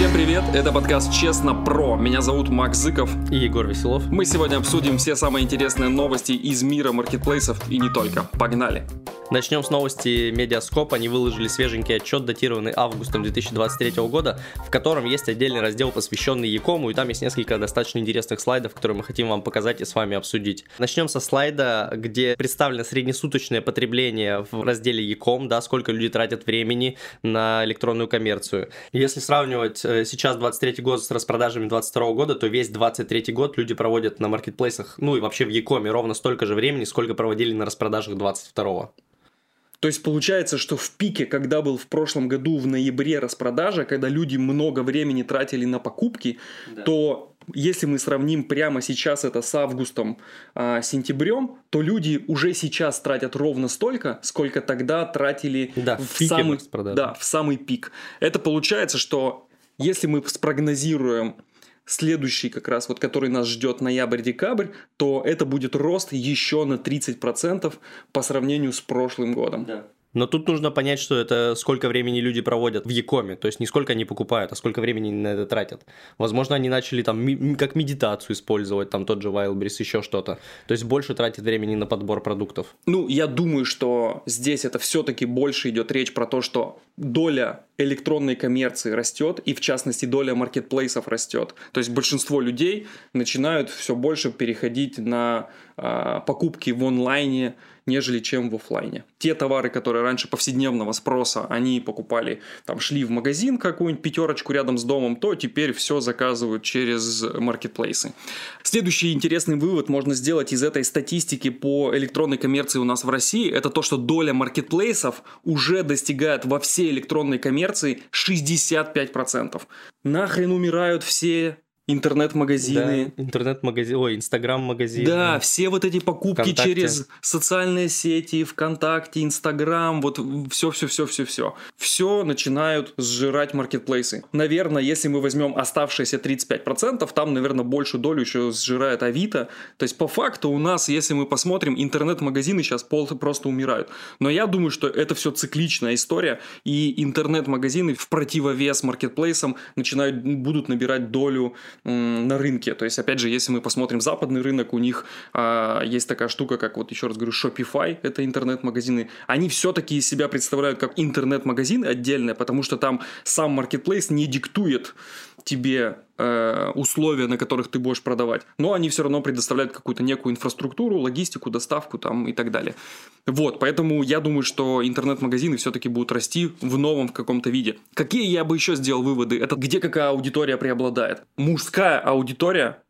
Всем привет, это подкаст «Честно про». Меня зовут Макс Зыков и Егор Веселов. Мы сегодня обсудим все самые интересные новости из мира маркетплейсов и не только. Погнали! Начнем с новости Mediascope. Они выложили свеженький отчет, датированный августом 2023 года, в котором есть отдельный раздел, посвященный Якому, и там есть несколько достаточно интересных слайдов, которые мы хотим вам показать и с вами обсудить. Начнем со слайда, где представлено среднесуточное потребление в разделе Яком, да, сколько люди тратят времени на электронную коммерцию. Если сравнивать сейчас 23 год с распродажами 22 года, то весь 23 год люди проводят на маркетплейсах, ну и вообще в Якоме ровно столько же времени, сколько проводили на распродажах 22-го. То есть получается, что в пике, когда был в прошлом году в ноябре распродажа, когда люди много времени тратили на покупки, да, то если мы сравним прямо сейчас это с августом, сентябрем, то люди уже сейчас тратят ровно столько, сколько тогда тратили, да, в самый пик. Это получается, что если мы спрогнозируем следующий как раз, вот который нас ждет ноябрь-декабрь, то это будет рост еще на 30% по сравнению с прошлым годом. Да. Но тут нужно понять, что это сколько времени люди проводят в Якоме, то есть не сколько они покупают, а сколько времени на это тратят. Возможно, они начали там как медитацию использовать, там тот же Wildberries, еще что-то. То есть больше тратят времени на подбор продуктов. Ну, я думаю, что здесь это все-таки больше идет речь про то, что доля электронной коммерции растет, и в частности доля маркетплейсов растет. То есть большинство людей начинают все больше переходить на покупки в онлайне, нежели чем в офлайне. Те товары, которые раньше повседневного спроса, они покупали, там шли в магазин какую-нибудь пятерочку рядом с домом, то теперь все заказывают через маркетплейсы. Следующий интересный вывод можно сделать из этой статистики по электронной коммерции у нас в России, это то, что доля маркетплейсов уже достигает во всей электронной коммерции 65%. Нахрен умирают все интернет-магазины. Да, интернет-магазин, Инстаграм-магазин. Да, все вот эти покупки ВКонтакте, через социальные сети, ВКонтакте, Инстаграм, вот все. Все начинают сжирать маркетплейсы. Наверное, если мы возьмем оставшиеся 35%, там, наверное, большую долю еще сжирает Авито. То есть, по факту у нас, если мы посмотрим, интернет-магазины сейчас просто умирают. Но я думаю, что это все цикличная история, и интернет-магазины в противовес маркетплейсам будут набирать долю на рынке. То есть, опять же, если мы посмотрим западный рынок, у них есть такая штука, как, вот еще раз говорю, Shopify, это интернет-магазины. Они все-таки из себя представляют как интернет-магазин отдельно, потому что там сам маркетплейс не диктует тебе условия, на которых ты будешь продавать. Но они все равно предоставляют какую-то некую инфраструктуру, логистику, доставку там и так далее. Вот, поэтому я думаю, что интернет-магазины все-таки будут расти в новом в каком-то виде. Какие я бы еще сделал выводы? Это где какая аудитория преобладает. Мужская аудитория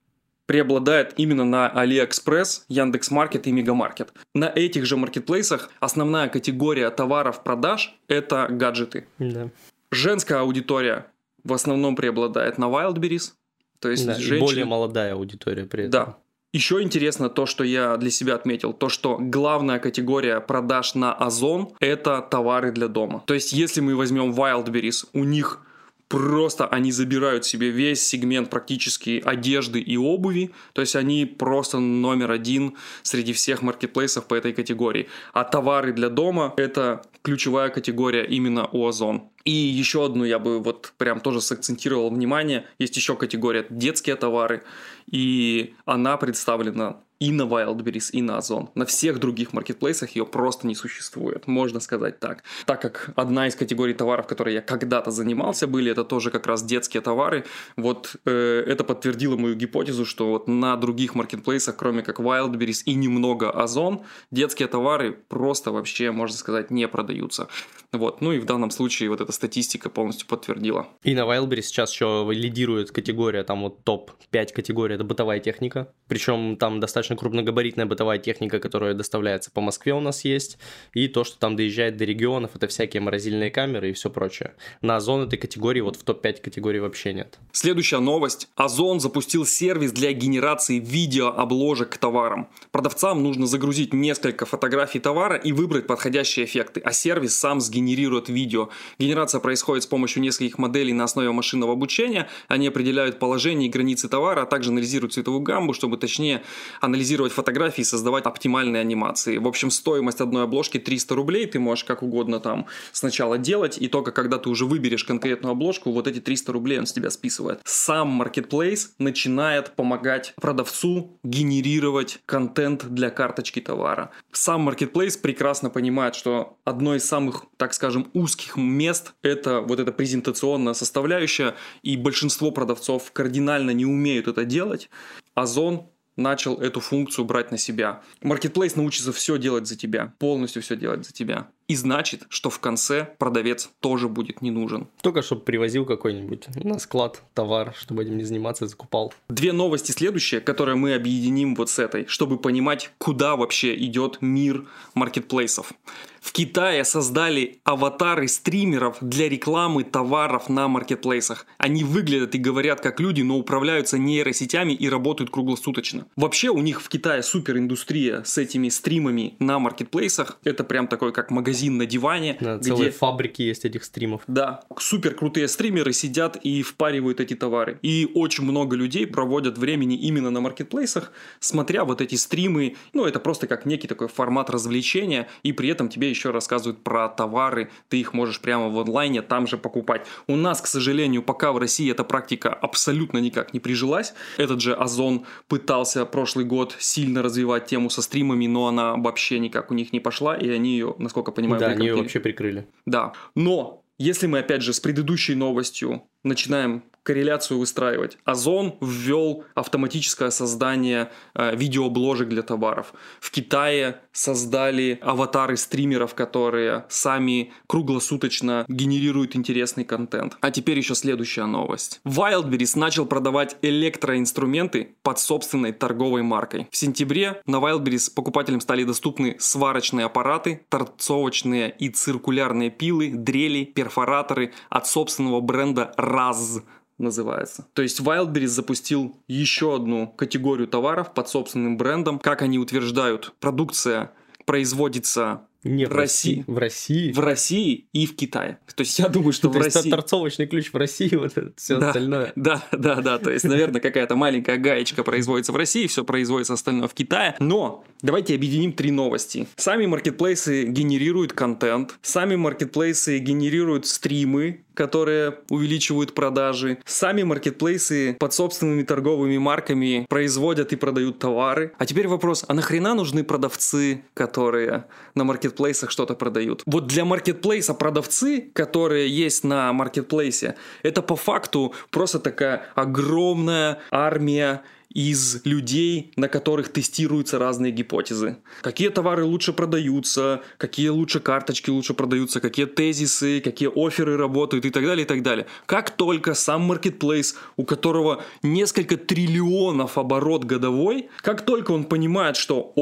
преобладает именно на AliExpress, Яндекс.Маркет и Мегамаркет. На этих же маркетплейсах основная категория товаров-продаж – это гаджеты. Да. Женская аудитория в основном преобладает на Wildberries, то есть да, женщины. Более молодая аудитория при этом. Да. Еще интересно то, что я для себя отметил, то, что главная категория продаж на Озон – это товары для дома. То есть, если мы возьмем Wildberries, у них просто они забирают себе весь сегмент практически одежды и обуви, то есть они просто номер один среди всех маркетплейсов по этой категории. А товары для дома – это ключевая категория именно у Озон. И еще одну я бы вот прям тоже сакцентировал внимание. Есть еще категория детские товары, и она представлена и на Wildberries, и на Озон. На всех других маркетплейсах ее просто не существует, можно сказать так. Так как одна из категорий товаров, которой я когда-то занимался, были это тоже как раз детские товары, вот это подтвердило мою гипотезу, что вот на других маркетплейсах, кроме как Wildberries и немного Озон, детские товары просто вообще, можно сказать, не продаются. Вот. Ну и в данном случае вот эта статистика полностью подтвердила. И на Wildberries сейчас еще лидирует категория, там вот топ-5 категория, это бытовая техника, причем там достаточно крупногабаритная бытовая техника, которая доставляется по Москве у нас есть, и то, что там доезжает до регионов, это всякие морозильные камеры и все прочее. На Озон этой категории, вот в топ-5 категорий вообще нет. Следующая новость. Озон запустил сервис для генерации видеообложек к товарам. Продавцам нужно загрузить несколько фотографий товара и выбрать подходящие эффекты, а сервис сам сгенерирует видео. Генерация происходит с помощью нескольких моделей на основе машинного обучения. Они определяют положение и границы товара, а также анализируют цветовую гамму, чтобы точнее анализировать анализировать фотографии и создавать оптимальные анимации. В общем, стоимость одной обложки 300 рублей, ты можешь как угодно там сначала делать, и только когда ты уже выберешь конкретную обложку, вот эти 300 рублей он с тебя списывает. Сам маркетплейс начинает помогать продавцу генерировать контент для карточки товара. Сам маркетплейс прекрасно понимает, что одно из самых, так скажем, узких мест – это вот эта презентационная составляющая, и большинство продавцов кардинально не умеют это делать. Ozon начал эту функцию брать на себя. Marketplace научится все делать за тебя, полностью все делать за тебя. И значит, что в конце продавец тоже будет не нужен. Только чтобы привозил какой-нибудь на склад товар, чтобы этим не заниматься, закупал. Две новости следующие, которые мы объединим вот с этой, чтобы понимать, куда вообще идет мир маркетплейсов. В Китае создали аватары стримеров для рекламы товаров на маркетплейсах. Они выглядят и говорят как люди, но управляются нейросетями и работают круглосуточно. Вообще у них в Китае супериндустрия с этими стримами на маркетплейсах. Это прям такой как магазин на диване. Да, где... Целые фабрики есть этих стримов. Да, супер крутые стримеры сидят и впаривают эти товары. И очень много людей проводят времени именно на маркетплейсах, смотря вот эти стримы. Ну, это просто как некий такой формат развлечения, и при этом тебе еще рассказывают про товары, ты их можешь прямо в онлайне там же покупать. У нас, к сожалению, пока в России эта практика абсолютно никак не прижилась. Этот же Ozon пытался прошлый год сильно развивать тему со стримами, но она вообще никак у них не пошла, и они ее, насколько я понимаю, прикрыли. Да, они ее вообще прикрыли. Да, но если мы, опять же, с предыдущей новостью начинаем корреляцию выстраивать. Ozon ввел автоматическое создание видеообложек для товаров. В Китае создали аватары стримеров, которые сами круглосуточно генерируют интересный контент. А теперь еще следующая новость. Wildberries начал продавать электроинструменты под собственной торговой маркой. В сентябре на Wildberries покупателям стали доступны сварочные аппараты, торцовочные и циркулярные пилы, дрели, перфораторы от собственного бренда Raz. Называется. То есть Wildberries запустил еще одну категорию товаров под собственным брендом. Как они утверждают, продукция производится в России и в Китае. То есть я думаю, что в России... торцовочный ключ в России, вот это все остальное. Да. То есть, наверное, какая-то маленькая гаечка производится в России, все производится остальное в Китае. Но давайте объединим три новости. Сами маркетплейсы генерируют контент, сами маркетплейсы генерируют стримы, которые увеличивают продажи. Сами маркетплейсы под собственными торговыми марками производят и продают товары. А теперь вопрос, а нахрена нужны продавцы, которые на маркетплейсах что-то продают? Вот для маркетплейса продавцы, которые есть на маркетплейсе, это по факту просто такая огромная армия из людей, на которых тестируются разные гипотезы. Какие товары лучше продаются, какие лучше карточки лучше продаются, какие тезисы, какие офферы работают и так далее, и так далее. Как только сам маркетплейс, у которого несколько триллионов оборот годовой, как только он понимает, что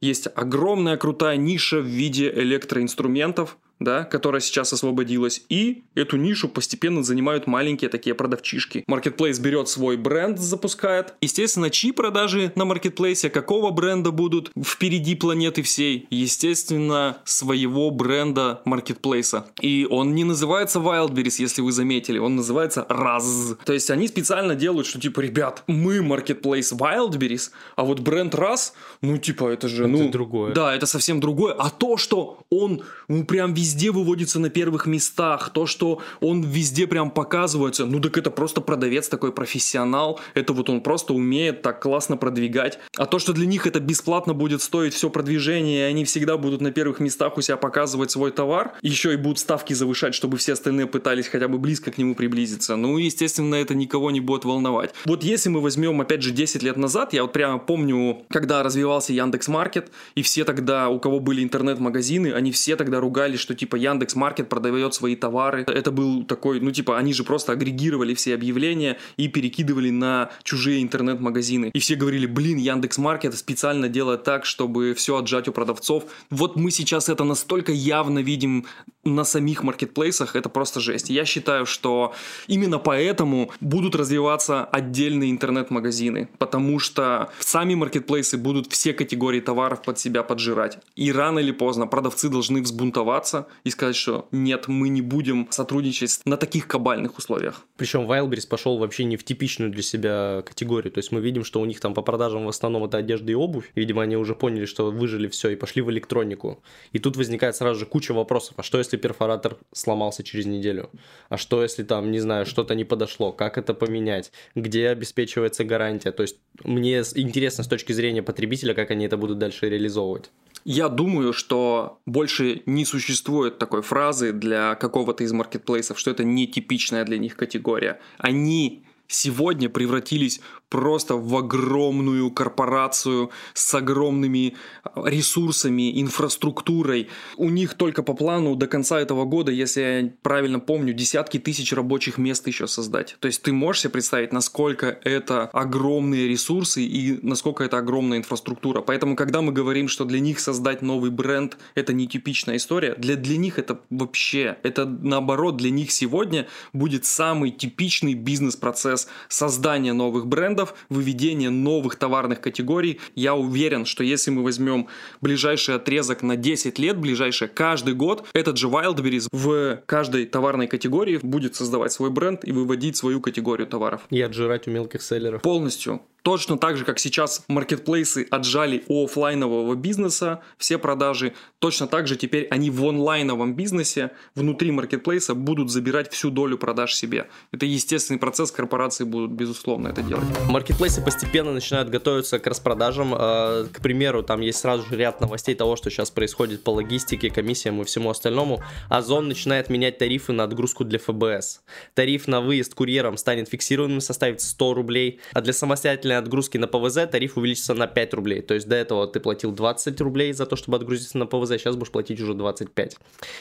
есть огромная крутая ниша в виде электроинструментов, да, которая сейчас освободилась, и эту нишу постепенно занимают маленькие такие продавчишки. Маркетплейс берет свой бренд, запускает. Естественно, чьи продажи на маркетплейсе, какого бренда будут впереди планеты всей? Естественно, своего бренда маркетплейса. И он не называется Wildberries, если вы заметили, он называется Raz. То есть они специально делают, что типа, ребят, мы маркетплейс Wildberries, а вот бренд Raz, ну типа это же... Это другое. Да, это совсем другое. А то, что он прям везде выводится на первых местах, то, что он везде прям показывается, ну так это просто продавец такой профессионал, это вот он просто умеет так классно продвигать. А то, что для них это бесплатно будет стоить все продвижение, и они всегда будут на первых местах у себя показывать свой товар, еще и будут ставки завышать, чтобы все остальные пытались хотя бы близко к нему приблизиться. Ну, естественно, это никого не будет волновать. Вот если мы возьмем, опять же, 10 лет назад, я вот прямо помню, когда развивался Яндекс.Маркет, и все тогда, у кого были интернет-магазины, они все тогда ругались, что типа Яндекс.Маркет продает свои товары. Это был такой, ну типа они же просто агрегировали все объявления и перекидывали на чужие интернет-магазины. И все говорили, блин, Яндекс.Маркет специально делает так, чтобы все отжать у продавцов. Вот мы сейчас это настолько явно видим на самих маркетплейсах, это просто жесть. Я считаю, что именно поэтому будут развиваться отдельные интернет-магазины, потому что сами маркетплейсы будут все категории товаров под себя поджирать. И рано или поздно продавцы должны взбунтоваться и сказать, что нет, мы не будем сотрудничать на таких кабальных условиях. Причем Wildberries пошел вообще не в типичную для себя категорию. То есть мы видим, что у них там по продажам в основном это одежда и обувь. Видимо, они уже поняли, что выжили все и пошли в электронику. И тут возникает сразу же куча вопросов. А что, если перфоратор сломался через неделю? А что, если там, не знаю, что-то не подошло? Как это поменять? Где обеспечивается гарантия? То есть мне интересно с точки зрения потребителя, как они это будут дальше реализовывать. Я думаю, что больше не существует такой фразы для какого-то из маркетплейсов, что это нетипичная для них категория. Они сегодня превратились просто в огромную корпорацию с огромными ресурсами, инфраструктурой. У них только по плану до конца этого года, если я правильно помню, десятки тысяч рабочих мест еще создать. То есть ты можешь себе представить, насколько это огромные ресурсы и насколько это огромная инфраструктура. Поэтому, когда мы говорим, что для них создать новый бренд – это нетипичная история, для них это вообще, это наоборот, для них сегодня будет самый типичный бизнес-процесс создания новых брендов, выведение новых товарных категорий. Я уверен, что если мы возьмем ближайший отрезок на 10 лет, ближайший каждый год, этот же Wildberries в каждой товарной категории будет создавать свой бренд и выводить свою категорию товаров. И отжирать у мелких селлеров. Полностью. Точно так же, как сейчас маркетплейсы отжали у офлайнового бизнеса все продажи, точно так же теперь они в онлайновом бизнесе внутри маркетплейса будут забирать всю долю продаж себе. Это естественный процесс, корпорации будут, безусловно, это делать. Маркетплейсы постепенно начинают готовиться к распродажам. К примеру, там есть сразу же ряд новостей того, что сейчас происходит по логистике, комиссиям и всему остальному. Озон начинает менять тарифы на отгрузку для ФБС. Тариф на выезд курьером станет фиксированным, составит 100 рублей, а для самостоятельного отгрузки на ПВЗ тариф увеличится на 5 рублей. То есть до этого ты платил 20 рублей за то, чтобы отгрузиться на ПВЗ, сейчас будешь платить уже 25.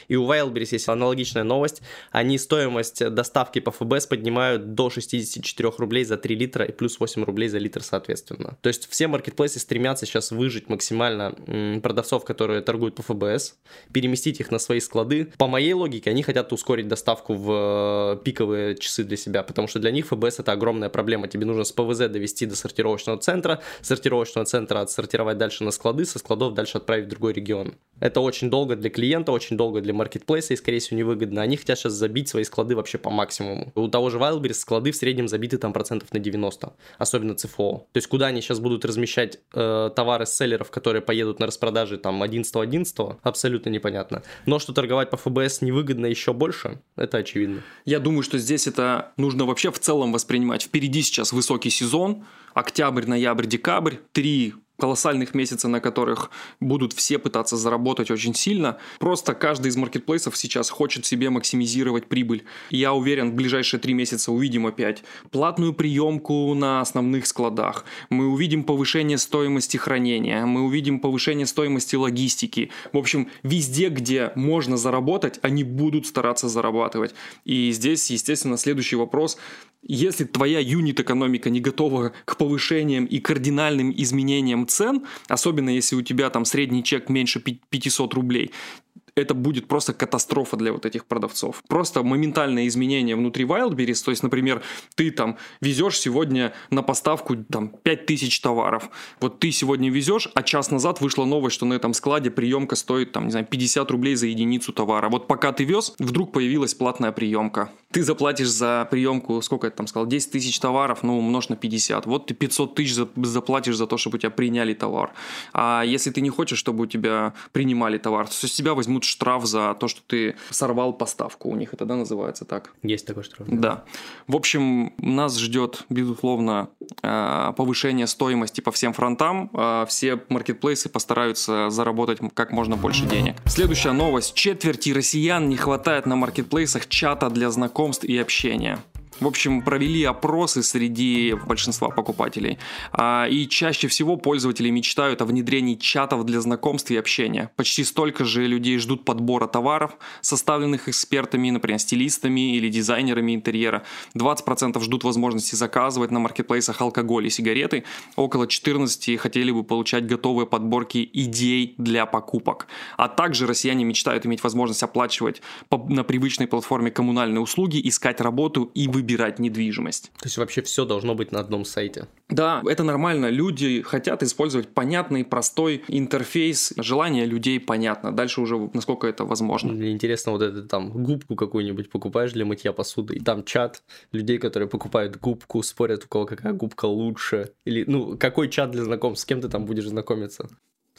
И у Wildberries есть аналогичная новость. Они стоимость доставки по ФБС поднимают до 64 рублей за 3 литра и плюс 8 рублей за литр соответственно. То есть все маркетплейсы стремятся сейчас выжить максимально продавцов, которые торгуют по ФБС, переместить их на свои склады. По моей логике, они хотят ускорить доставку в пиковые часы для себя, потому что для них ФБС это огромная проблема. Тебе нужно с ПВЗ довести до сортировочного центра отсортировать дальше на склады, со складов дальше отправить в другой регион. Это очень долго для клиента, очень долго для маркетплейса и, скорее всего, невыгодно. Они хотят сейчас забить свои склады вообще по максимуму. У того же Wildberries склады в среднем забиты там 90%, особенно ЦФО. То есть куда они сейчас будут размещать товары с селлеров, которые поедут на распродажи там 11-11, абсолютно непонятно. Но что торговать по ФБС невыгодно еще больше, это очевидно. Я думаю, что здесь это нужно вообще в целом воспринимать. Впереди сейчас высокий сезон. Октябрь, ноябрь, декабрь, 3 колоссальных месяца, на которых будут все пытаться заработать очень сильно. Просто каждый из маркетплейсов сейчас хочет себе максимизировать прибыль. Я уверен, в ближайшие 3 месяца увидим опять платную приемку на основных складах. Мы увидим повышение стоимости хранения. Мы увидим повышение стоимости логистики. В общем, везде, где можно заработать, они будут стараться зарабатывать. И здесь, естественно, следующий вопрос. Если твоя юнит-экономика не готова к повышениям и кардинальным изменениям цен, особенно если у тебя там средний чек меньше 500 рублей, это будет просто катастрофа для вот этих продавцов. Просто моментальное изменение внутри Wildberries, то есть, например, ты там везешь сегодня на поставку там 5000 товаров. Вот ты сегодня везешь, а час назад вышла новость, что на этом складе приемка стоит там, не знаю, 50 рублей за единицу товара. Вот пока ты вез, вдруг появилась платная приемка. Ты заплатишь за приемку, сколько я там сказал, 10 тысяч товаров, ну, умножь на 50. Вот ты 500 тысяч заплатишь за то, чтобы у тебя приняли товар. А если ты не хочешь, чтобы у тебя принимали товар, то с тебя возьмут штраф за то, что ты сорвал поставку. У них это, да, называется так? Есть такой штраф. Да. В общем, нас ждет, безусловно, повышение стоимости по всем фронтам. Все маркетплейсы постараются заработать как можно больше денег. Следующая новость. Четверти россиян не хватает на маркетплейсах чата для знакомств и общения. В общем, провели опросы среди большинства покупателей. И чаще всего пользователи мечтают о внедрении чатов для знакомств и общения. Почти столько же людей ждут подбора товаров, составленных экспертами, например, стилистами или дизайнерами интерьера. 20% ждут возможности заказывать на маркетплейсах алкоголь и сигареты. Около 14% хотели бы получать готовые подборки идей для покупок. А также россияне мечтают иметь возможность оплачивать на привычной платформе коммунальные услуги, искать работу и выбирать выбирать недвижимость. То есть вообще все должно быть на одном сайте? Да, это нормально. Люди хотят использовать понятный, простой интерфейс. Желание людей понятно. Дальше уже насколько это возможно. Мне интересно, вот это там губку какую-нибудь покупаешь для мытья посуды, и там чат людей, которые покупают губку, спорят, у кого какая губка лучше. Или, ну, какой чат для знакомств, с кем ты там будешь знакомиться?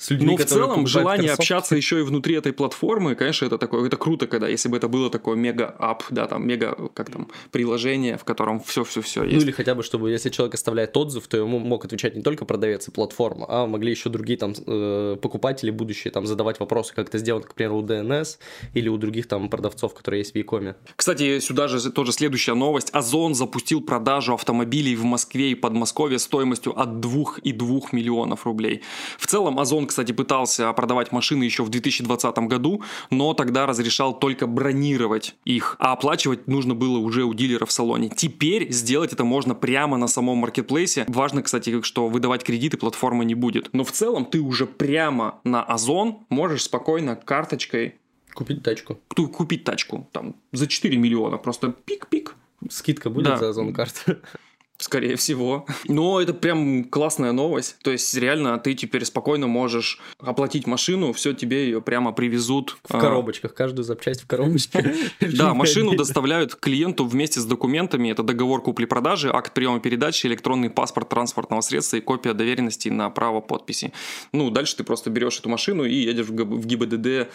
Людьми, но в целом желание общаться еще и внутри этой платформы, конечно, это такое, это круто, когда, если бы это было такое мега-ап, да, там, мега-приложение, в котором все-все-все есть. Ну или хотя бы, чтобы, если человек оставляет отзыв, то ему мог отвечать не только продавец и платформа, а могли еще другие там покупатели будущие там задавать вопросы, как это сделано, к примеру, у ДНС или у других там продавцов, которые есть в e-коме. Кстати, сюда же тоже следующая новость. Озон запустил продажу автомобилей в Москве и Подмосковье стоимостью от 2,2 миллионов рублей. В целом, Озон, кстати, пытался продавать машины еще в 2020 году, но тогда разрешал только бронировать их, а оплачивать нужно было уже у дилера в салоне. Теперь сделать это можно прямо на самом маркетплейсе. Важно, кстати, что выдавать кредиты платформа не будет. Но в целом ты уже прямо на Озон можешь спокойно карточкой купить тачку. Купить тачку там за 4 миллиона. Просто пик-пик. Скидка будет, да, за Озон-карты? Скорее всего. Но это прям классная новость. То есть реально ты теперь спокойно можешь оплатить машину, все, тебе ее прямо привезут. В коробочках, каждую запчасть в коробочке. Да, машину доставляют клиенту вместе с документами. Это договор купли-продажи, акт приема-передачи, электронный паспорт транспортного средства и копия доверенности на право подписи. Ну, дальше ты просто берешь эту машину и едешь в ГИБДД,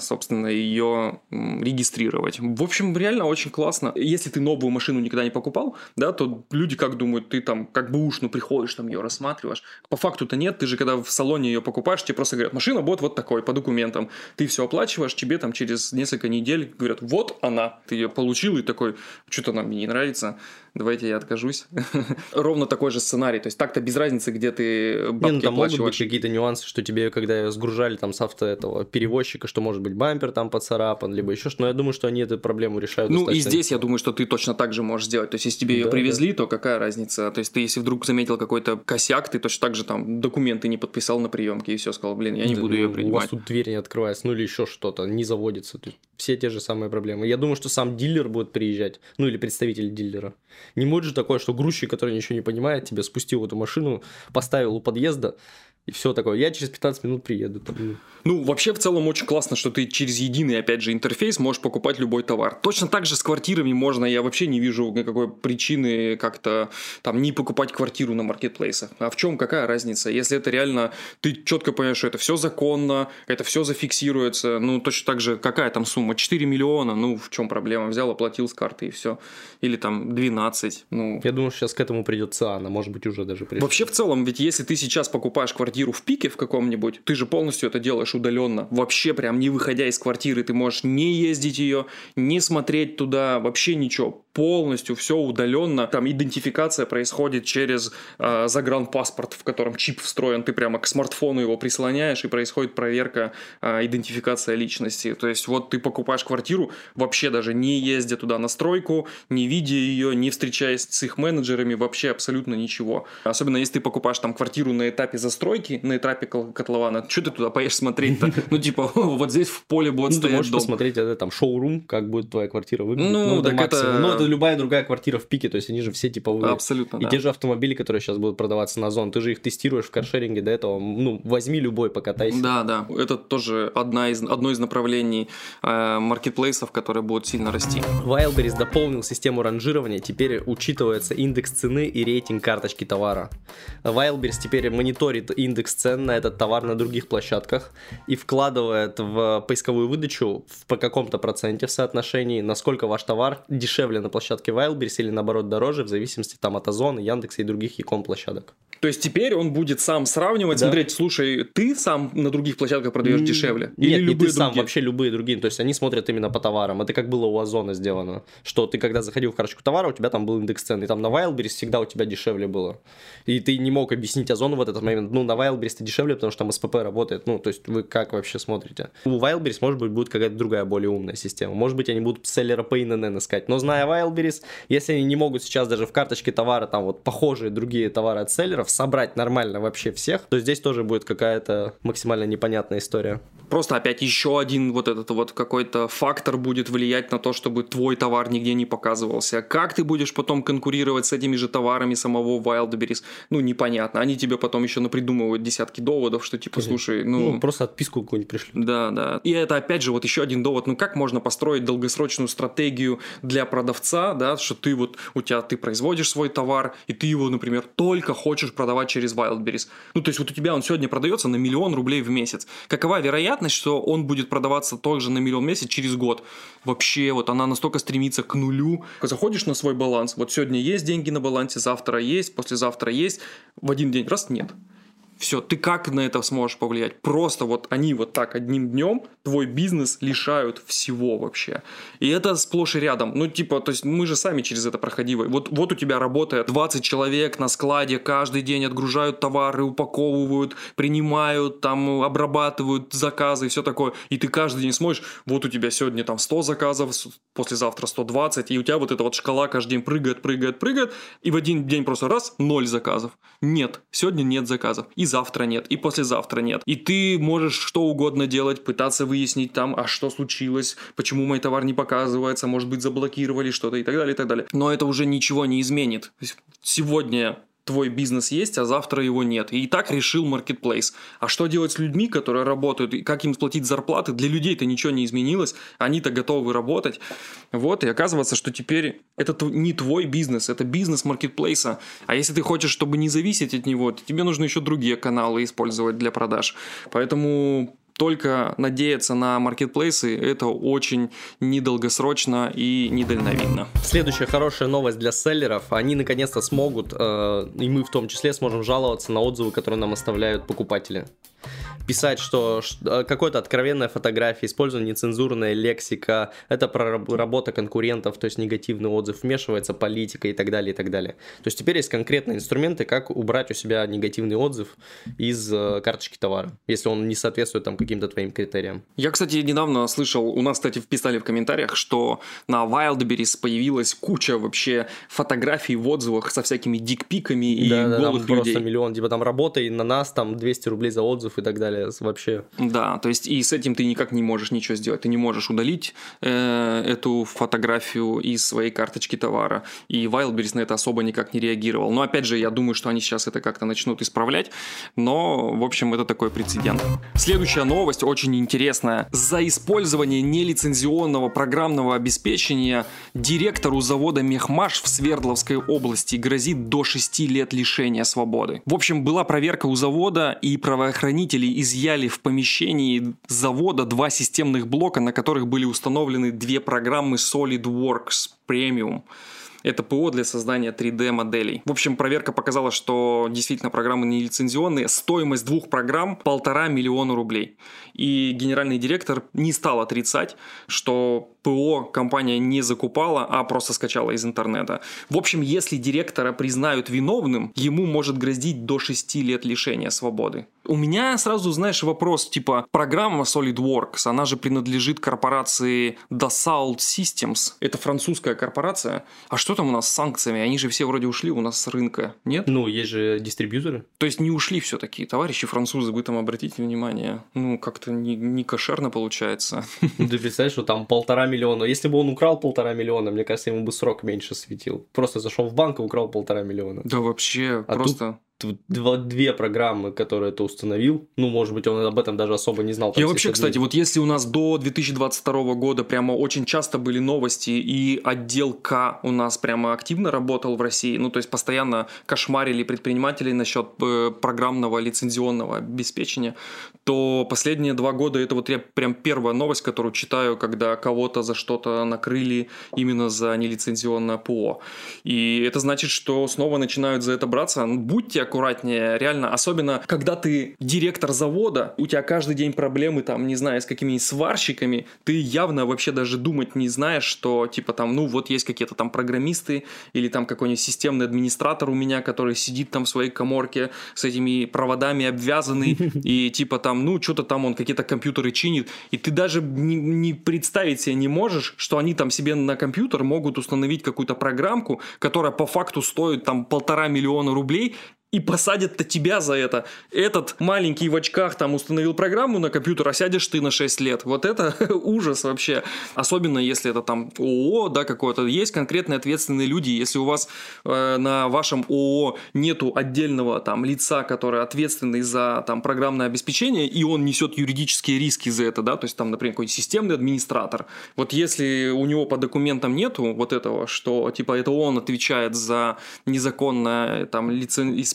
собственно, ее регистрировать. В общем, реально очень классно. Если ты новую машину никогда не покупал, да, то люди как думают, ты там как бы ушну приходишь, там ее рассматриваешь. По факту-то нет, ты же когда в салоне ее покупаешь, тебе просто говорят, машина будет вот такой, по документам. Ты все оплачиваешь, тебе там через несколько недель говорят, вот она, ты ее получил и такой, что-то нам не нравится, давайте я откажусь. Ровно такой же сценарий, то есть так-то без разницы, где ты бабки оплачиваешь. Там могут быть какие-то нюансы, что тебе, когда сгружали там с авто этого перевозчика, что может быть бампер там поцарапан, либо еще что, но я думаю, что они эту проблему решают. Ну и здесь я думаю, что ты точно так же можешь сделать, то есть если тебе ее привезли, то какая разница? То есть ты, если вдруг заметил какой-то косяк, ты точно так же там документы не подписал на приемке и все, сказал, блин, я не буду ее принимать. У вас тут дверь не открывается, ну или еще что-то, не заводится. Все те же самые проблемы. Я думаю, что сам дилер будет приезжать, ну или представитель дилера. Не может же такое, что грузчик, который ничего не понимает, тебя спустил в эту машину, поставил у подъезда, и все такое, я через 15 минут приеду. Ну, вообще, в целом, очень классно, что ты через единый, опять же, интерфейс можешь покупать любой товар. Точно так же с квартирами можно, я вообще не вижу никакой причины как-то там не покупать квартиру на маркетплейсах. А в чем какая разница? Если это реально, ты четко понимаешь, что это все законно, это все зафиксируется, ну, точно так же, какая там сумма? 4 миллиона, ну, в чем проблема? Взял, оплатил с карты и все. Или там 12, ну. Я думаю, что сейчас к этому придет ЦИАН, а может быть, уже даже придет. Вообще, в целом, ведь если ты сейчас покупаешь квартиру в пике в каком-нибудь, ты же полностью это делаешь удаленно, вообще прям не выходя из квартиры, ты можешь не ездить ее, не смотреть туда, вообще ничего, полностью все удаленно, там идентификация происходит через загранпаспорт, в котором чип встроен, ты прямо к смартфону его прислоняешь и происходит проверка, идентификация личности, то есть вот ты покупаешь квартиру, вообще даже не ездя туда на стройку, не видя ее, не встречаясь с их менеджерами, вообще абсолютно ничего, особенно если ты покупаешь там квартиру на этапе застройки, на этапе котлована, что ты туда поедешь смотреть-то? Ну, типа, вот здесь в поле будет стоять дом. Ты можешь посмотреть, это там шоурум, как будет твоя квартира выглядеть. Ну, так это... Ну, это любая другая квартира в пике, то есть они же все типовые. Абсолютно, да. И те же автомобили, которые сейчас будут продаваться на Озон, ты же их тестируешь в каршеринге до этого, ну, возьми любой, покатайся. Да, да, это тоже одно из направлений маркетплейсов, которые будут сильно расти. Wildberries дополнил систему ранжирования, теперь учитывается индекс цены и рейтинг карточки товара. Wildberries теперь мониторит индекс цен на этот товар на других площадках и вкладывает в поисковую выдачу по каком-то проценте в соотношении, насколько ваш товар дешевле на площадке Wildberries или наоборот дороже, в зависимости там от Озона, Яндекса и других e-com площадок. То есть теперь он будет сам сравнивать, да, смотреть, слушай, ты сам на других площадках продаешь дешевле? Нет, или не ты сам, вообще любые другие, то есть они смотрят именно по товарам, это как было у Озона сделано, что ты когда заходил в карточку товара, у тебя там был индекс цен, и там на Wildberries всегда у тебя дешевле было, и ты не мог объяснить Озону в этот момент, ну на Wildberries-то дешевле, потому что там СПП работает, ну, то есть вы как вообще смотрите? У Wildberries, может быть, будет какая-то другая более умная система, может быть, они будут селлера по ИНН искать, но зная Wildberries, Wildberries, если они не могут сейчас даже в карточке товара, там вот похожие другие товары от селлеров, собрать нормально вообще всех, то здесь тоже будет какая-то максимально непонятная история. Просто опять еще один вот этот вот какой-то фактор будет влиять на то, чтобы твой товар нигде не показывался. Как ты будешь потом конкурировать с этими же товарами самого Wildberries? Ну, непонятно. Они тебе потом еще напридумывают десятки доводов, что типа, слушай, ну просто отписку какую-нибудь пришлют. Да, да. И это опять же вот еще один довод. Ну, как можно построить долгосрочную стратегию для продавца, да, что ты вот, у тебя, ты производишь свой товар, и ты его, например, только хочешь продавать через Wildberries. Ну, то есть вот у тебя он сегодня продается на 1 000 000 рублей в месяц. Какова вероятность, что он будет продаваться также на 1 000 000 в месяц через год? Вообще, вот она настолько стремится к нулю. Заходишь на свой баланс, вот сегодня есть деньги на балансе, завтра есть, послезавтра есть, в один день раз нет. Все, ты как на это сможешь повлиять? Просто вот они вот так одним днем твой бизнес лишают всего вообще. И это сплошь и рядом. Ну, типа, то есть мы же сами через это проходили. Вот у тебя работает 20 человек на складе, каждый день отгружают товары, упаковывают, принимают, там, обрабатывают заказы и все такое. И ты каждый день смотришь, вот у тебя сегодня там 100 заказов, послезавтра 120, и у тебя вот эта вот шкала каждый день прыгает, и в один день просто раз, 0 заказов. Нет, сегодня нет заказов. И завтра нет, и послезавтра нет. И ты можешь что угодно делать, пытаться выяснить там, а что случилось, почему мой товар не показывается, может быть, заблокировали что-то и так далее, и так далее. Но это уже ничего не изменит. Сегодня твой бизнес есть, а завтра его нет. И так решил маркетплейс. А что делать с людьми, которые работают, и как им платить зарплаты? Для людей-то ничего не изменилось, они-то готовы работать. Вот, и оказывается, что теперь это не твой бизнес, это бизнес маркетплейса. А если ты хочешь, чтобы не зависеть от него, то тебе нужно еще другие каналы использовать для продаж. Поэтому только надеяться на маркетплейсы — это очень недолгосрочно и недальновидно. Следующая хорошая новость для селлеров. Они наконец-то смогут, и мы в том числе сможем жаловаться на отзывы, которые нам оставляют покупатели. Писать, что какая-то откровенная фотография, использование нецензурная лексика, это проработка конкурентов, то есть негативный отзыв, вмешивается политика и так далее, и так далее. То есть теперь есть конкретные инструменты, как убрать у себя негативный отзыв из карточки товара, если он не соответствует там каким-то твоим критериям. Я, кстати, недавно слышал, у нас, кстати, вписали в комментариях, что на Wildberries появилась куча вообще фотографий в отзывах со всякими дикпиками и голых людей. Просто миллион, типа там работай на нас, там 200 рублей за отзыв и так далее. Вообще. Да, то есть и с этим ты никак не можешь ничего сделать. Ты не можешь удалить эту фотографию из своей карточки товара. И Wildberries на это особо никак не реагировал. Но опять же, я думаю, что они сейчас это как-то начнут исправлять. Но, в общем, это такой прецедент. Следующая новость очень интересная. За использование нелицензионного программного обеспечения директору завода «Мехмаш» в Свердловской области грозит до 6 лет лишения свободы. В общем, была проверка у завода, и правоохранители изъяли в помещении завода 2 системных блока, на которых были установлены 2 программы SolidWorks Premium. Это ПО для создания 3D-моделей. В общем, проверка показала, что действительно программы нелицензионные. Стоимость 2 программ 1,5 миллиона рублей. И генеральный директор не стал отрицать, что ПО компания не закупала, а просто скачала из интернета. В общем, если директора признают виновным, ему может грозить до 6 лет лишения свободы. У меня сразу, знаешь, вопрос, типа, программа SolidWorks, она же принадлежит корпорации Dassault Systems. Это французская корпорация. А что там у нас с санкциями? Они же все вроде ушли у нас с рынка, нет? Ну, есть же дистрибьюторы. То есть не ушли все-таки, товарищи французы, вы там обратите внимание. Ну, как-то не кошерно получается. Ты представляешь, что там 1,5 миллиона. Если бы он украл 1,5 миллиона, мне кажется, ему бы срок меньше светил. Просто зашел в банк и украл 1,5 миллиона. Да вообще, просто... Тут 2 программы, которые ты установил. Ну, может быть, он об этом даже особо не знал. Я вообще, кстати, вот если у нас до 2022 года прямо очень часто были новости, и отдел К у нас прямо активно работал в России, ну, то есть постоянно кошмарили предпринимателей насчет программного лицензионного обеспечения, то последние 2 года это вот я прям первая новость, которую читаю, когда кого-то за что-то накрыли именно за нелицензионное ПО. И это значит, что снова начинают за это браться. Будьте аккуратнее, реально. Особенно, когда ты директор завода, у тебя каждый день проблемы, там, не знаю, с какими-нибудь сварщиками, ты явно вообще даже думать не знаешь, что, типа, там, ну, вот есть какие-то там программисты или там какой-нибудь системный администратор у меня, который сидит там в своей коморке с этими проводами обвязанный и, типа, там, ну, что-то там он какие-то компьютеры чинит, и ты даже не представить себе не можешь, что они там себе на компьютер могут установить какую-то программку, которая по факту стоит там 1,5 миллиона рублей, и посадят-то тебя за это. Этот маленький в очках там установил программу на компьютер, а сядешь ты на 6 лет. Вот это ужас вообще. Особенно если это там ООО, да, какое-то. Есть конкретные ответственные люди. Если у вас на вашем ООО нету отдельного там лица, который ответственный за там программное обеспечение, и он несет юридические риски за это, да, то есть там, например, какой-то системный администратор. Вот если у него по документам нету вот этого, что типа это он отвечает за незаконное там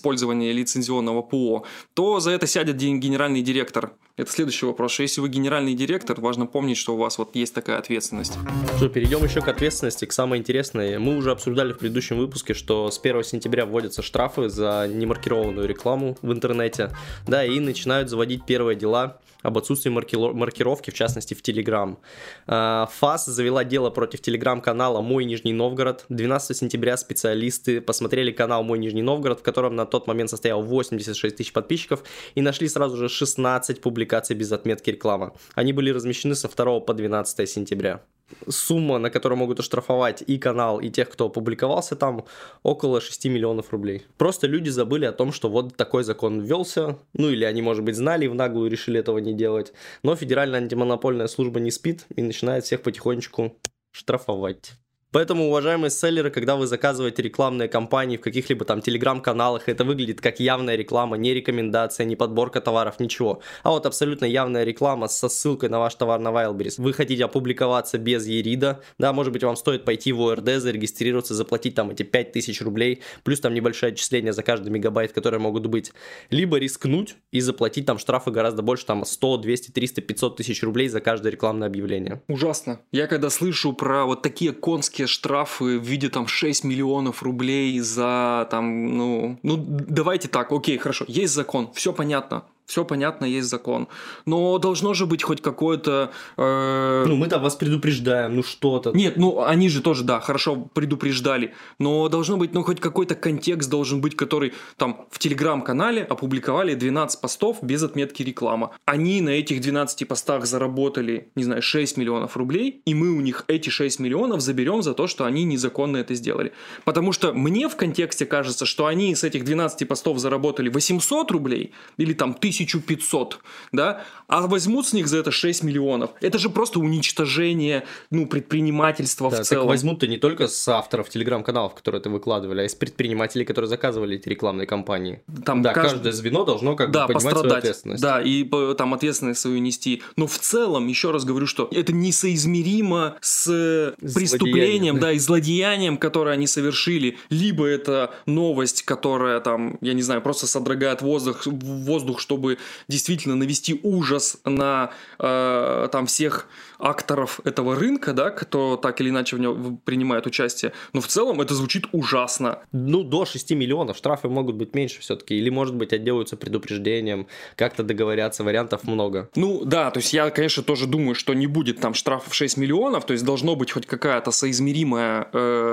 использование лицензионного ПО, то за это сядет генеральный директор. Это следующий вопрос. Если вы генеральный директор, важно помнить, что у вас вот есть такая ответственность. Что, перейдем еще к ответственности, к самой интересной. Мы уже обсуждали в предыдущем выпуске, что с 1 сентября вводятся штрафы за немаркированную рекламу в интернете, да, и начинают заводить первые дела об отсутствии маркировки, в частности, в Telegram. ФАС завела дело против телеграм-канала «Мой Нижний Новгород». 12 сентября специалисты посмотрели канал «Мой Нижний Новгород», в котором на тот момент состояло 86 тысяч подписчиков, и нашли сразу же 16 публикаций без отметки реклама. Они были размещены со 2 по 12 сентября. Сумма, на которую могут оштрафовать и канал, и тех, кто публиковался там, около 6 миллионов рублей. Просто люди забыли о том, что вот такой закон ввелся, ну или они, может быть, знали и в наглую решили этого не делать, но Федеральная антимонопольная служба не спит и начинает всех потихонечку штрафовать. Поэтому, уважаемые селлеры, когда вы заказываете рекламные кампании в каких-либо там телеграм-каналах, это выглядит как явная реклама, не рекомендация, не подборка товаров, ничего. А вот абсолютно явная реклама со ссылкой на ваш товар на Wildberries. Вы хотите опубликоваться без e-reader, да, может быть, вам стоит пойти в ОРД, зарегистрироваться, заплатить там эти 5000 рублей, плюс там небольшое отчисление за каждый мегабайт, которые могут быть. Либо рискнуть и заплатить там штрафы гораздо больше, там 100, 200, 300, 500 тысяч рублей за каждое рекламное объявление. Ужасно. Я когда слышу про вот такие конские штрафы в виде там 6 миллионов рублей за там, ну давайте так, окей, хорошо, есть закон, все понятно, есть закон, но должно же быть хоть какое-то... Ну, мы-то вас предупреждаем, ну что-то... Нет, ну они же тоже, да, хорошо предупреждали, но должно быть, ну хоть какой-то контекст должен быть, который там в телеграм-канале опубликовали 12 постов без отметки реклама. Они на этих 12 постах заработали, не знаю, 6 миллионов рублей, и мы у них эти 6 миллионов заберем за то, что они незаконно это сделали. Потому что мне в контексте кажется, что они с этих 12 постов заработали 800 рублей или там 1500, да, а возьмут с них за это 6 миллионов. Это же просто уничтожение, ну, предпринимательства, да, в целом. Возьмут-то не только с авторов телеграм-каналов, которые это выкладывали, а и с предпринимателей, которые заказывали эти рекламные кампании. Там да, каждое звено должно как бы понимать свою ответственность. Да, и там ответственность свою нести. Но в целом, еще раз говорю, что это несоизмеримо с преступлением, да, и злодеянием, которое они совершили. Либо это новость, которая там, я не знаю, просто содрогает воздух, чтобы действительно навести ужас на там всех акторов этого рынка, да, кто так или иначе в нем принимает участие. Но в целом это звучит ужасно. Ну, до 6 миллионов штрафы могут быть меньше все-таки. Или, может быть, отделаются предупреждением, как-то договорятся, вариантов много. Ну, да, то есть я, конечно, тоже думаю, что не будет там штрафов 6 миллионов, то есть должно быть хоть какая-то соизмеримая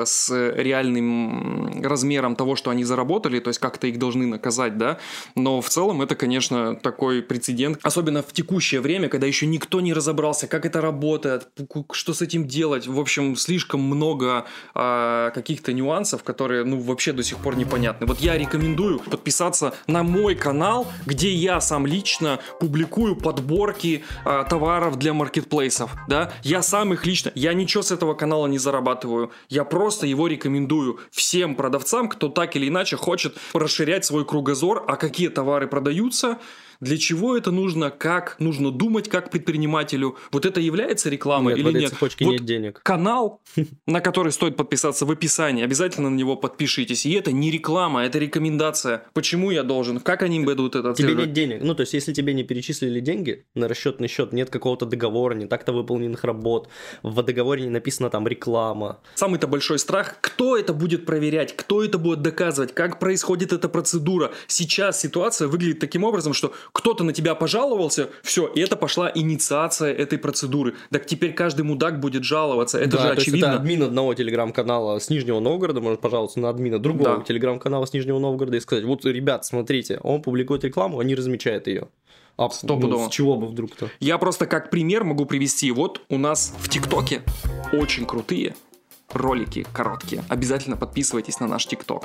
с реальным размером того, что они заработали, то есть как-то их должны наказать, да. Но в целом это, конечно, такой прецедент, особенно в текущее время, когда еще никто не разобрался, как это работает, что с этим делать. В общем, слишком много каких-то нюансов, которые, ну, вообще до сих пор непонятны. Вот я рекомендую подписаться на мой канал, где я сам лично публикую подборки товаров для маркетплейсов, да, я сам их лично, я ничего с этого канала не зарабатываю, я просто его рекомендую всем продавцам, кто так или иначе хочет расширять свой кругозор, а какие товары продаются, для чего это нужно, как нужно думать, как предпринимателю. Вот это является рекламой или нет? Цепочки вот нет денег. Канал, на который стоит подписаться в описании, обязательно на него подпишитесь. И это не реклама, это рекомендация. Почему я должен? Как они будут это отслеживать? Тебе нет денег. Ну, то есть, если тебе не перечислили деньги на расчетный счет, нет какого-то договора, не так-то выполненных работ, в договоре не написано там реклама. Самый-то большой страх, кто это будет проверять, кто это будет доказывать, как происходит эта процедура. Сейчас ситуация выглядит таким образом, что кто-то на тебя пожаловался, все, и это пошла инициация этой процедуры. Так теперь каждый мудак будет жаловаться, это же очевидно. Это админ одного телеграм-канала с Нижнего Новгорода может пожаловаться на админа другого телеграм-канала с Нижнего Новгорода и сказать: вот, ребят, смотрите, он публикует рекламу, а не размечает ее. А с чего бы вдруг-то? Я просто как пример могу привести. Вот у нас в ТикТоке очень крутые ролики короткие. Обязательно подписывайтесь на наш ТикТок.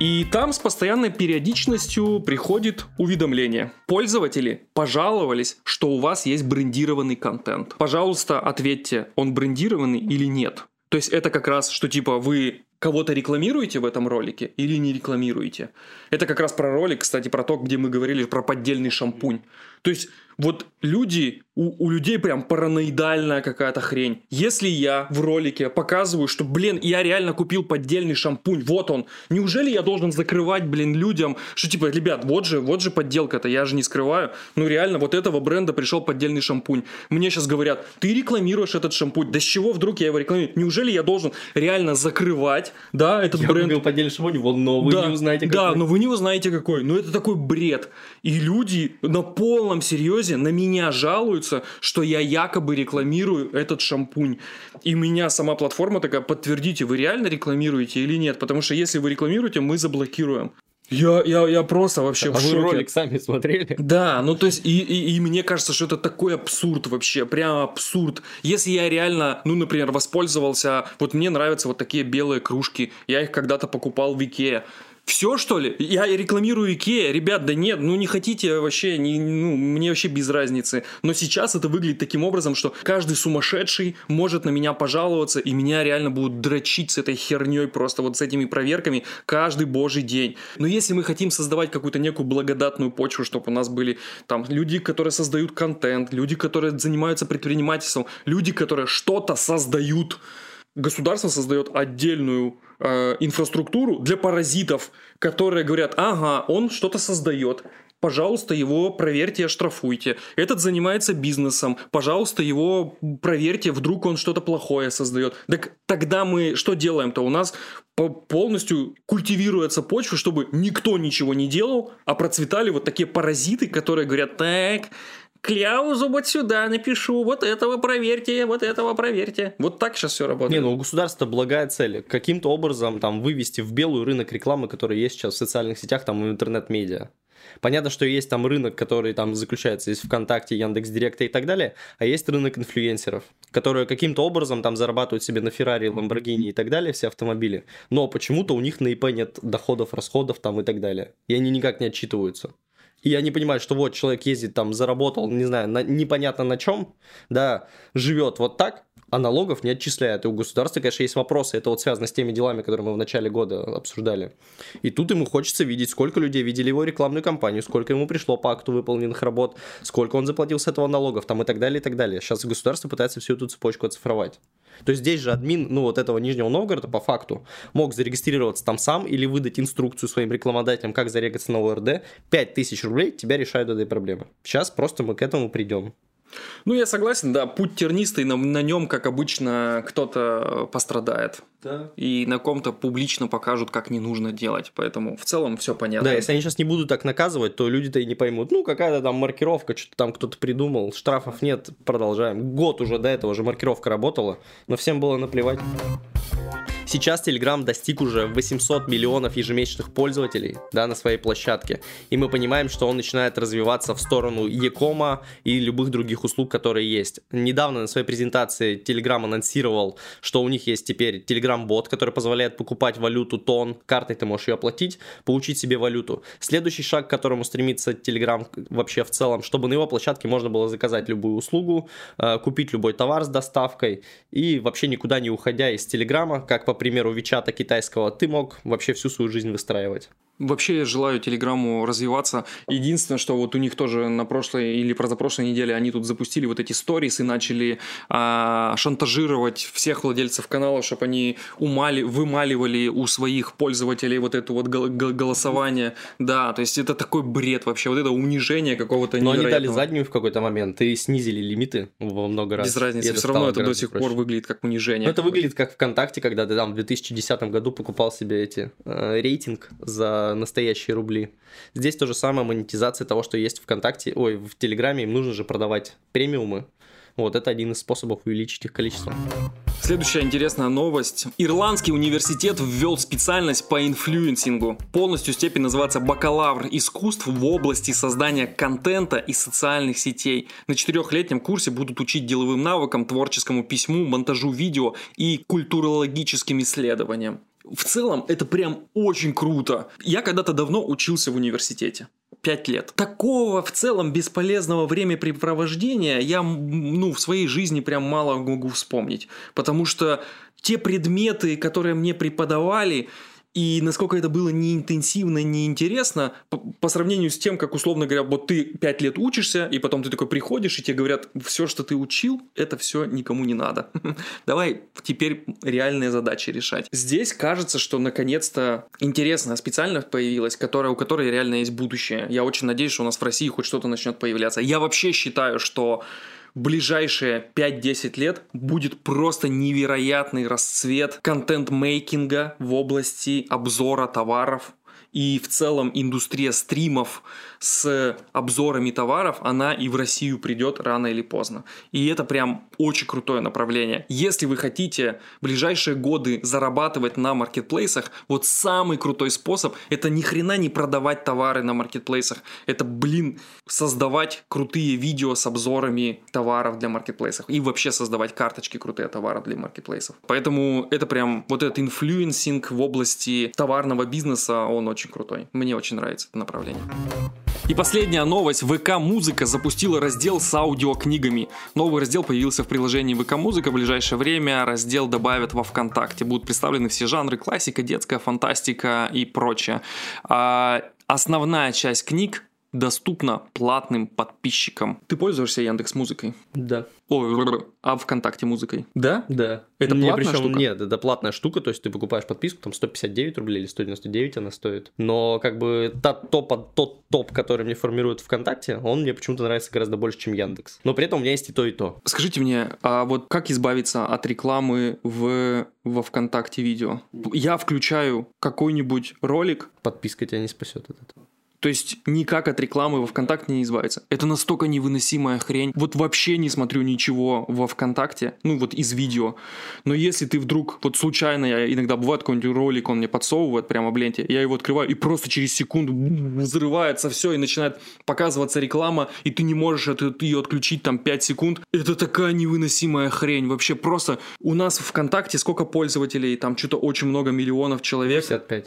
И там с постоянной периодичностью приходит уведомление. Пользователи пожаловались, что у вас есть брендированный контент. Пожалуйста, ответьте, он брендированный или нет. То есть это как раз, что типа вы кого-то рекламируете в этом ролике или не рекламируете. Это как раз про ролик, кстати, про то, где мы говорили про поддельный шампунь. То есть вот люди, у людей прям параноидальная какая-то хрень. Если я в ролике показываю, что, блин, я реально купил поддельный шампунь, вот он. Неужели я должен закрывать, блин, людям, что типа, ребят, вот же подделка-то, я же не скрываю. Ну реально, вот этого бренда пришел поддельный шампунь. Мне сейчас говорят, ты рекламируешь этот шампунь. Да с чего вдруг я его рекламирую? Неужели я должен реально закрывать, да, этот я бренд? Я купил поддельный шампунь, вон, но вы не узнаете какой. Да, но вы не узнаете какой. Но это такой бред. И люди на полном серьезе на меня жалуются, что я якобы рекламирую этот шампунь. И меня сама платформа такая: подтвердите, вы реально рекламируете или нет? Потому что если вы рекламируете, мы заблокируем. Я просто вообще в шоке. А вы ролик сами смотрели? Да, ну то есть и мне кажется, что это такой абсурд вообще, прям абсурд. Если я реально, ну например, воспользовался, вот мне нравятся вот такие белые кружки, я их когда-то покупал в Икеа. Все, что ли? Я рекламирую Икеа, ребят, да нет, ну не хотите вообще, мне вообще без разницы. Но сейчас это выглядит таким образом, что каждый сумасшедший может на меня пожаловаться, и меня реально будут дрочить с этой херней, просто вот с этими проверками каждый божий день. Но если мы хотим создавать какую-то некую благодатную почву, чтобы у нас были там люди, которые создают контент, люди, которые занимаются предпринимательством, люди, которые что-то создают. Государство создает отдельную инфраструктуру для паразитов, которые говорят: ага, он что-то создает, пожалуйста, его проверьте, оштрафуйте. Этот занимается бизнесом, пожалуйста, его проверьте, вдруг он что-то плохое создает. Так тогда мы что делаем-то? У нас полностью культивируется почва, чтобы никто ничего не делал, а процветали вот такие паразиты, которые говорят: так... кляузу вот сюда напишу, вот этого проверьте, вот этого проверьте. Вот так сейчас все работает. Не, ну у государства благая цель. Каким-то образом там вывести в белую рынок рекламы, который есть сейчас в социальных сетях, там в интернет-медиа. Понятно, что есть там рынок, который там заключается, есть ВКонтакте, Яндекс.Директа и так далее, а есть рынок инфлюенсеров, которые каким-то образом там зарабатывают себе на Феррари, Ламборгини и так далее, все автомобили, но почему-то у них на ИП нет доходов, расходов там и так далее, и они никак не отчитываются. И они понимают, что вот человек ездит там, заработал, не знаю, непонятно на чем, да, живет вот так, а налогов не отчисляют. И у государства, конечно, есть вопросы, это вот связано с теми делами, которые мы в начале года обсуждали. И тут ему хочется видеть, сколько людей видели его рекламную кампанию, сколько ему пришло по акту выполненных работ, сколько он заплатил с этого налогов, там и так далее, и так далее. Сейчас государство пытается всю эту цепочку оцифровать. То есть здесь же админ, ну вот этого Нижнего Новгорода по факту мог зарегистрироваться там сам или выдать инструкцию своим рекламодателям, как зарегаться на ОРД. 5000 рублей тебя решают этой проблемы. Сейчас просто мы к этому придем. Ну, я согласен, да, путь тернистый, на нем, как обычно, кто-то пострадает. Да. И на ком-то публично покажут, как не нужно делать. Поэтому в целом все понятно. Да, если они сейчас не будут так наказывать, то люди-то и не поймут. Ну, какая-то там маркировка, что-то там кто-то придумал, штрафов нет, продолжаем. Год уже до этого же маркировка работала, но всем было наплевать. Сейчас Telegram достиг уже 800 миллионов ежемесячных пользователей, да, на своей площадке. И мы понимаем, что он начинает развиваться в сторону e-кома и любых других услуг, которые есть. Недавно на своей презентации Telegram анонсировал, что у них есть теперь Telegram-бот, который позволяет покупать валюту Тон. Картой ты можешь ее оплатить, получить себе валюту. Следующий шаг, к которому стремится Telegram вообще в целом, чтобы на его площадке можно было заказать любую услугу, купить любой товар с доставкой и вообще никуда не уходя из Telegram, как по примеру WeChat китайского, ты мог вообще всю свою жизнь выстраивать. Вообще желаю Телеграму развиваться. Единственное, что вот у них тоже на прошлой или позапрошлой неделе они тут запустили вот эти сторис и начали шантажировать всех владельцев каналов, чтобы они вымаливали у своих пользователей вот это вот голосование. Да, то есть это такой бред вообще, вот это унижение какого-то невероятного. Но они дали заднюю в какой-то момент и снизили лимиты во много раз. Без разницы, все равно это до сих пор выглядит как унижение. Но это выглядит как ВКонтакте, когда ты там в 2010 году покупал себе эти рейтинг за настоящие рубли. Здесь то же самое, монетизация того, что есть в Телеграме, им нужно же продавать премиумы. Вот, это один из способов увеличить их количество. Следующая интересная новость. Ирландский университет ввел специальность по инфлюенсингу. Полностью степень называется бакалавр искусств в области создания контента и социальных сетей. На 4-летнем курсе будут учить деловым навыкам, творческому письму, монтажу видео и культурологическим исследованиям. В целом, это прям очень круто. Я когда-то давно учился в университете. 5 лет. Такого в целом бесполезного времяпрепровождения я, в своей жизни прям мало могу вспомнить. Потому что те предметы, которые мне преподавали, и насколько это было неинтенсивно, неинтересно, по сравнению с тем, как, условно говоря, вот ты 5 лет учишься, и потом ты такой приходишь, и тебе говорят, все, что ты учил, это все никому не надо. Давай теперь реальные задачи решать. Здесь кажется, что наконец-то интересная специальность появилась, у которой реально есть будущее. Я очень надеюсь, что у нас в России хоть что-то начнет появляться. Я вообще считаю, что ближайшие 5-10 лет будет просто невероятный расцвет контент-мейкинга в области обзора товаров. И в целом индустрия стримов с обзорами товаров, она и в Россию придет рано или поздно. И это прям очень крутое направление. Если вы хотите в ближайшие годы зарабатывать на маркетплейсах, вот самый крутой способ – это ни хрена не продавать товары на маркетплейсах. Это, создавать крутые видео с обзорами товаров для маркетплейсов. И вообще создавать карточки крутые товаров для маркетплейсов. Поэтому это прям вот этот инфлюенсинг в области товарного бизнеса, он очень крутой. Мне очень нравится это направление. И последняя новость. ВК-музыка запустила раздел с аудиокнигами. Новый раздел появился в приложении ВК-музыка. В ближайшее время раздел добавят во ВКонтакте. Будут представлены все жанры: классика, детская фантастика и прочее. Основная часть книг доступна платным подписчикам. Ты пользуешься Яндекс.Музыкой? Да. А ВКонтакте музыкой? Да? Да. Это платная штука? Нет, это платная штука, то есть ты покупаешь подписку, там 159 рублей или 199 она стоит. Но как бы тот топ, который мне формирует ВКонтакте, он мне почему-то нравится гораздо больше, чем Яндекс. Но при этом у меня есть и то, и то. Скажите мне, а вот как избавиться от рекламы во ВКонтакте видео? Я включаю какой-нибудь ролик. Подписка тебя не спасет от этого. То есть никак от рекламы во ВКонтакте не избавиться. Это настолько невыносимая хрень. Вот вообще не смотрю ничего во ВКонтакте, из видео. Но если ты вдруг, случайно, я иногда бывает какой-нибудь ролик, он мне подсовывает прямо в ленте, я его открываю, и просто через секунду взрывается все, и начинает показываться реклама, и ты не можешь ее отключить там 5 секунд. Это такая невыносимая хрень. Вообще просто у нас в ВКонтакте сколько пользователей? Там что-то очень много миллионов человек. 55.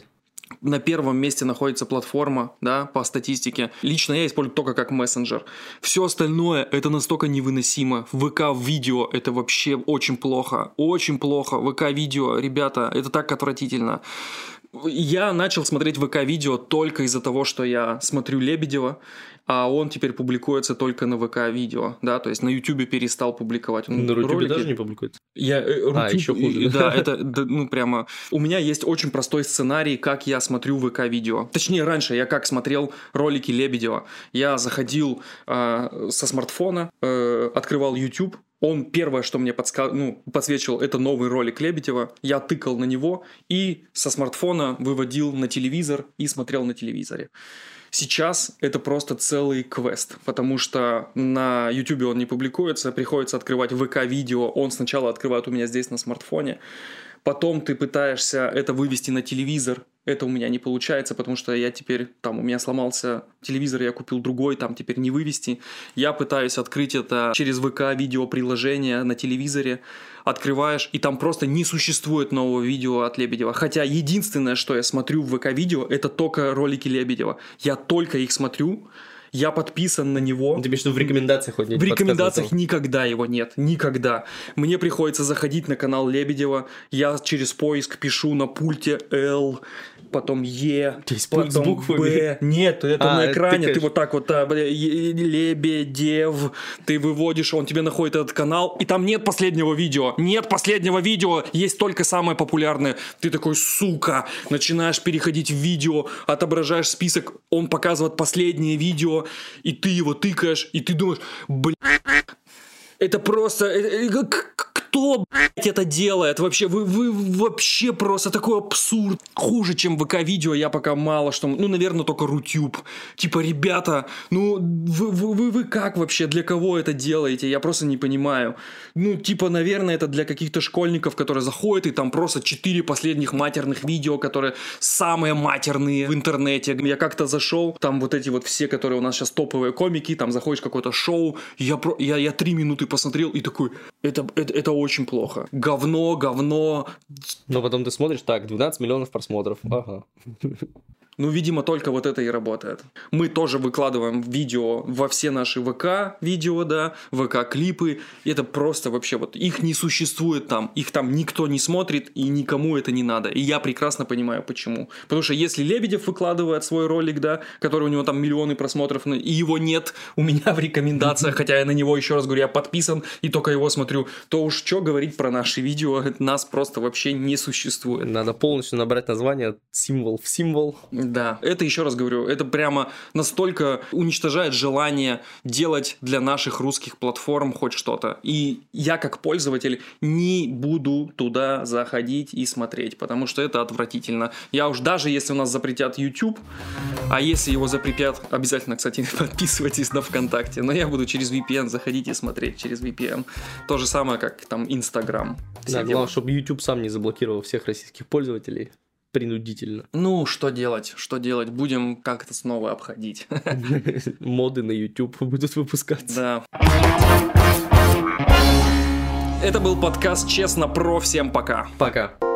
На первом месте находится платформа, да, по статистике. Лично я использую только как мессенджер. Все остальное это настолько невыносимо. ВК-видео это вообще очень плохо. Очень плохо. ВК-видео, ребята, это так отвратительно. Я начал смотреть ВК-видео только из-за того, что я смотрю Лебедева, а он теперь публикуется только на ВК-видео, да, то есть на Ютубе перестал публиковать. На Рутюбе даже не публикуется? Еще хуже. Да, это, прямо... У меня есть очень простой сценарий, как я смотрю ВК-видео. Точнее, раньше я как смотрел ролики Лебедева. Я заходил со смартфона, открывал YouTube. Он первое, что мне подсвечивал, это новый ролик Лебедева. Я тыкал на него и со смартфона выводил на телевизор и смотрел на телевизоре. Сейчас это просто целый квест, потому что на YouTube он не публикуется, приходится открывать ВК-видео. Он сначала открывает у меня здесь на смартфоне, потом ты пытаешься это вывести на телевизор. Это у меня не получается, потому что я теперь, у меня сломался телевизор, я купил другой, там теперь не вывести. Я пытаюсь открыть это через ВК-видеоприложение на телевизоре. Открываешь, и там просто не существует нового видео от Лебедева. Хотя единственное, что я смотрю в ВК-видео, это только ролики Лебедева. Я только их смотрю. я подписан на него. Ну, ты имеешь в виду в рекомендациях хоть нет? В рекомендациях никогда его нет, никогда. Мне приходится заходить на канал Лебедева, я через поиск пишу на пульте L, потом Е, потом Б. Нет, это на экране, ты вот так вот, Лебедев, ты выводишь, он тебе находит этот канал, и там нет последнего видео, есть только самое популярное. Ты такой, сука, начинаешь переходить в видео, отображаешь список, он показывает последнее видео, и ты его тыкаешь, и ты думаешь, блядь, это просто... Кто, блядь, это делает? Вообще, вы вообще просто такой абсурд. Хуже, чем ВК-видео, я пока мало что... Ну, наверное, только Рутюб. Типа, ребята, ну, вы как вообще? Для кого это делаете? Я просто не понимаю. Ну, типа, наверное, это для каких-то школьников, которые заходят, и там просто 4 последних матерных видео, которые самые матерные в интернете. Я как-то зашел, там вот эти вот все, которые у нас сейчас топовые комики, там заходишь в какое-то шоу, я 3 минуты посмотрел и такой... Это очень плохо. Говно. Но потом ты смотришь, так, 12 миллионов просмотров. Ага. Ну, видимо, только вот это и работает. Мы тоже выкладываем видео во все наши ВК-видео, да, ВК-клипы. Это просто вообще вот... Их не существует там. Их там никто не смотрит, и никому это не надо. И я прекрасно понимаю, почему. Потому что если Лебедев выкладывает свой ролик, да, который у него там миллионы просмотров, и его нет у меня в рекомендациях, хотя я на него, еще раз говорю, я подписан, и только его смотрю, то уж что говорить про наши видео, нас просто вообще не существует. Надо полностью набрать название символ в символ. Да, это, еще раз говорю, это прямо настолько уничтожает желание делать для наших русских платформ хоть что-то. И я, как пользователь, не буду туда заходить и смотреть, потому что это отвратительно. Я уж даже, если у нас запретят YouTube, а если его запретят, обязательно, кстати, подписывайтесь на ВКонтакте, но я буду через VPN заходить и смотреть через VPN. То же самое, как там Инстаграм. Да, главное, чтобы YouTube сам не заблокировал всех российских пользователей. Принудительно. Ну, что делать? Будем как-то снова обходить. Моды на YouTube будут выпускаться. Да. Это был подкаст «Честно про». Всем пока. Пока.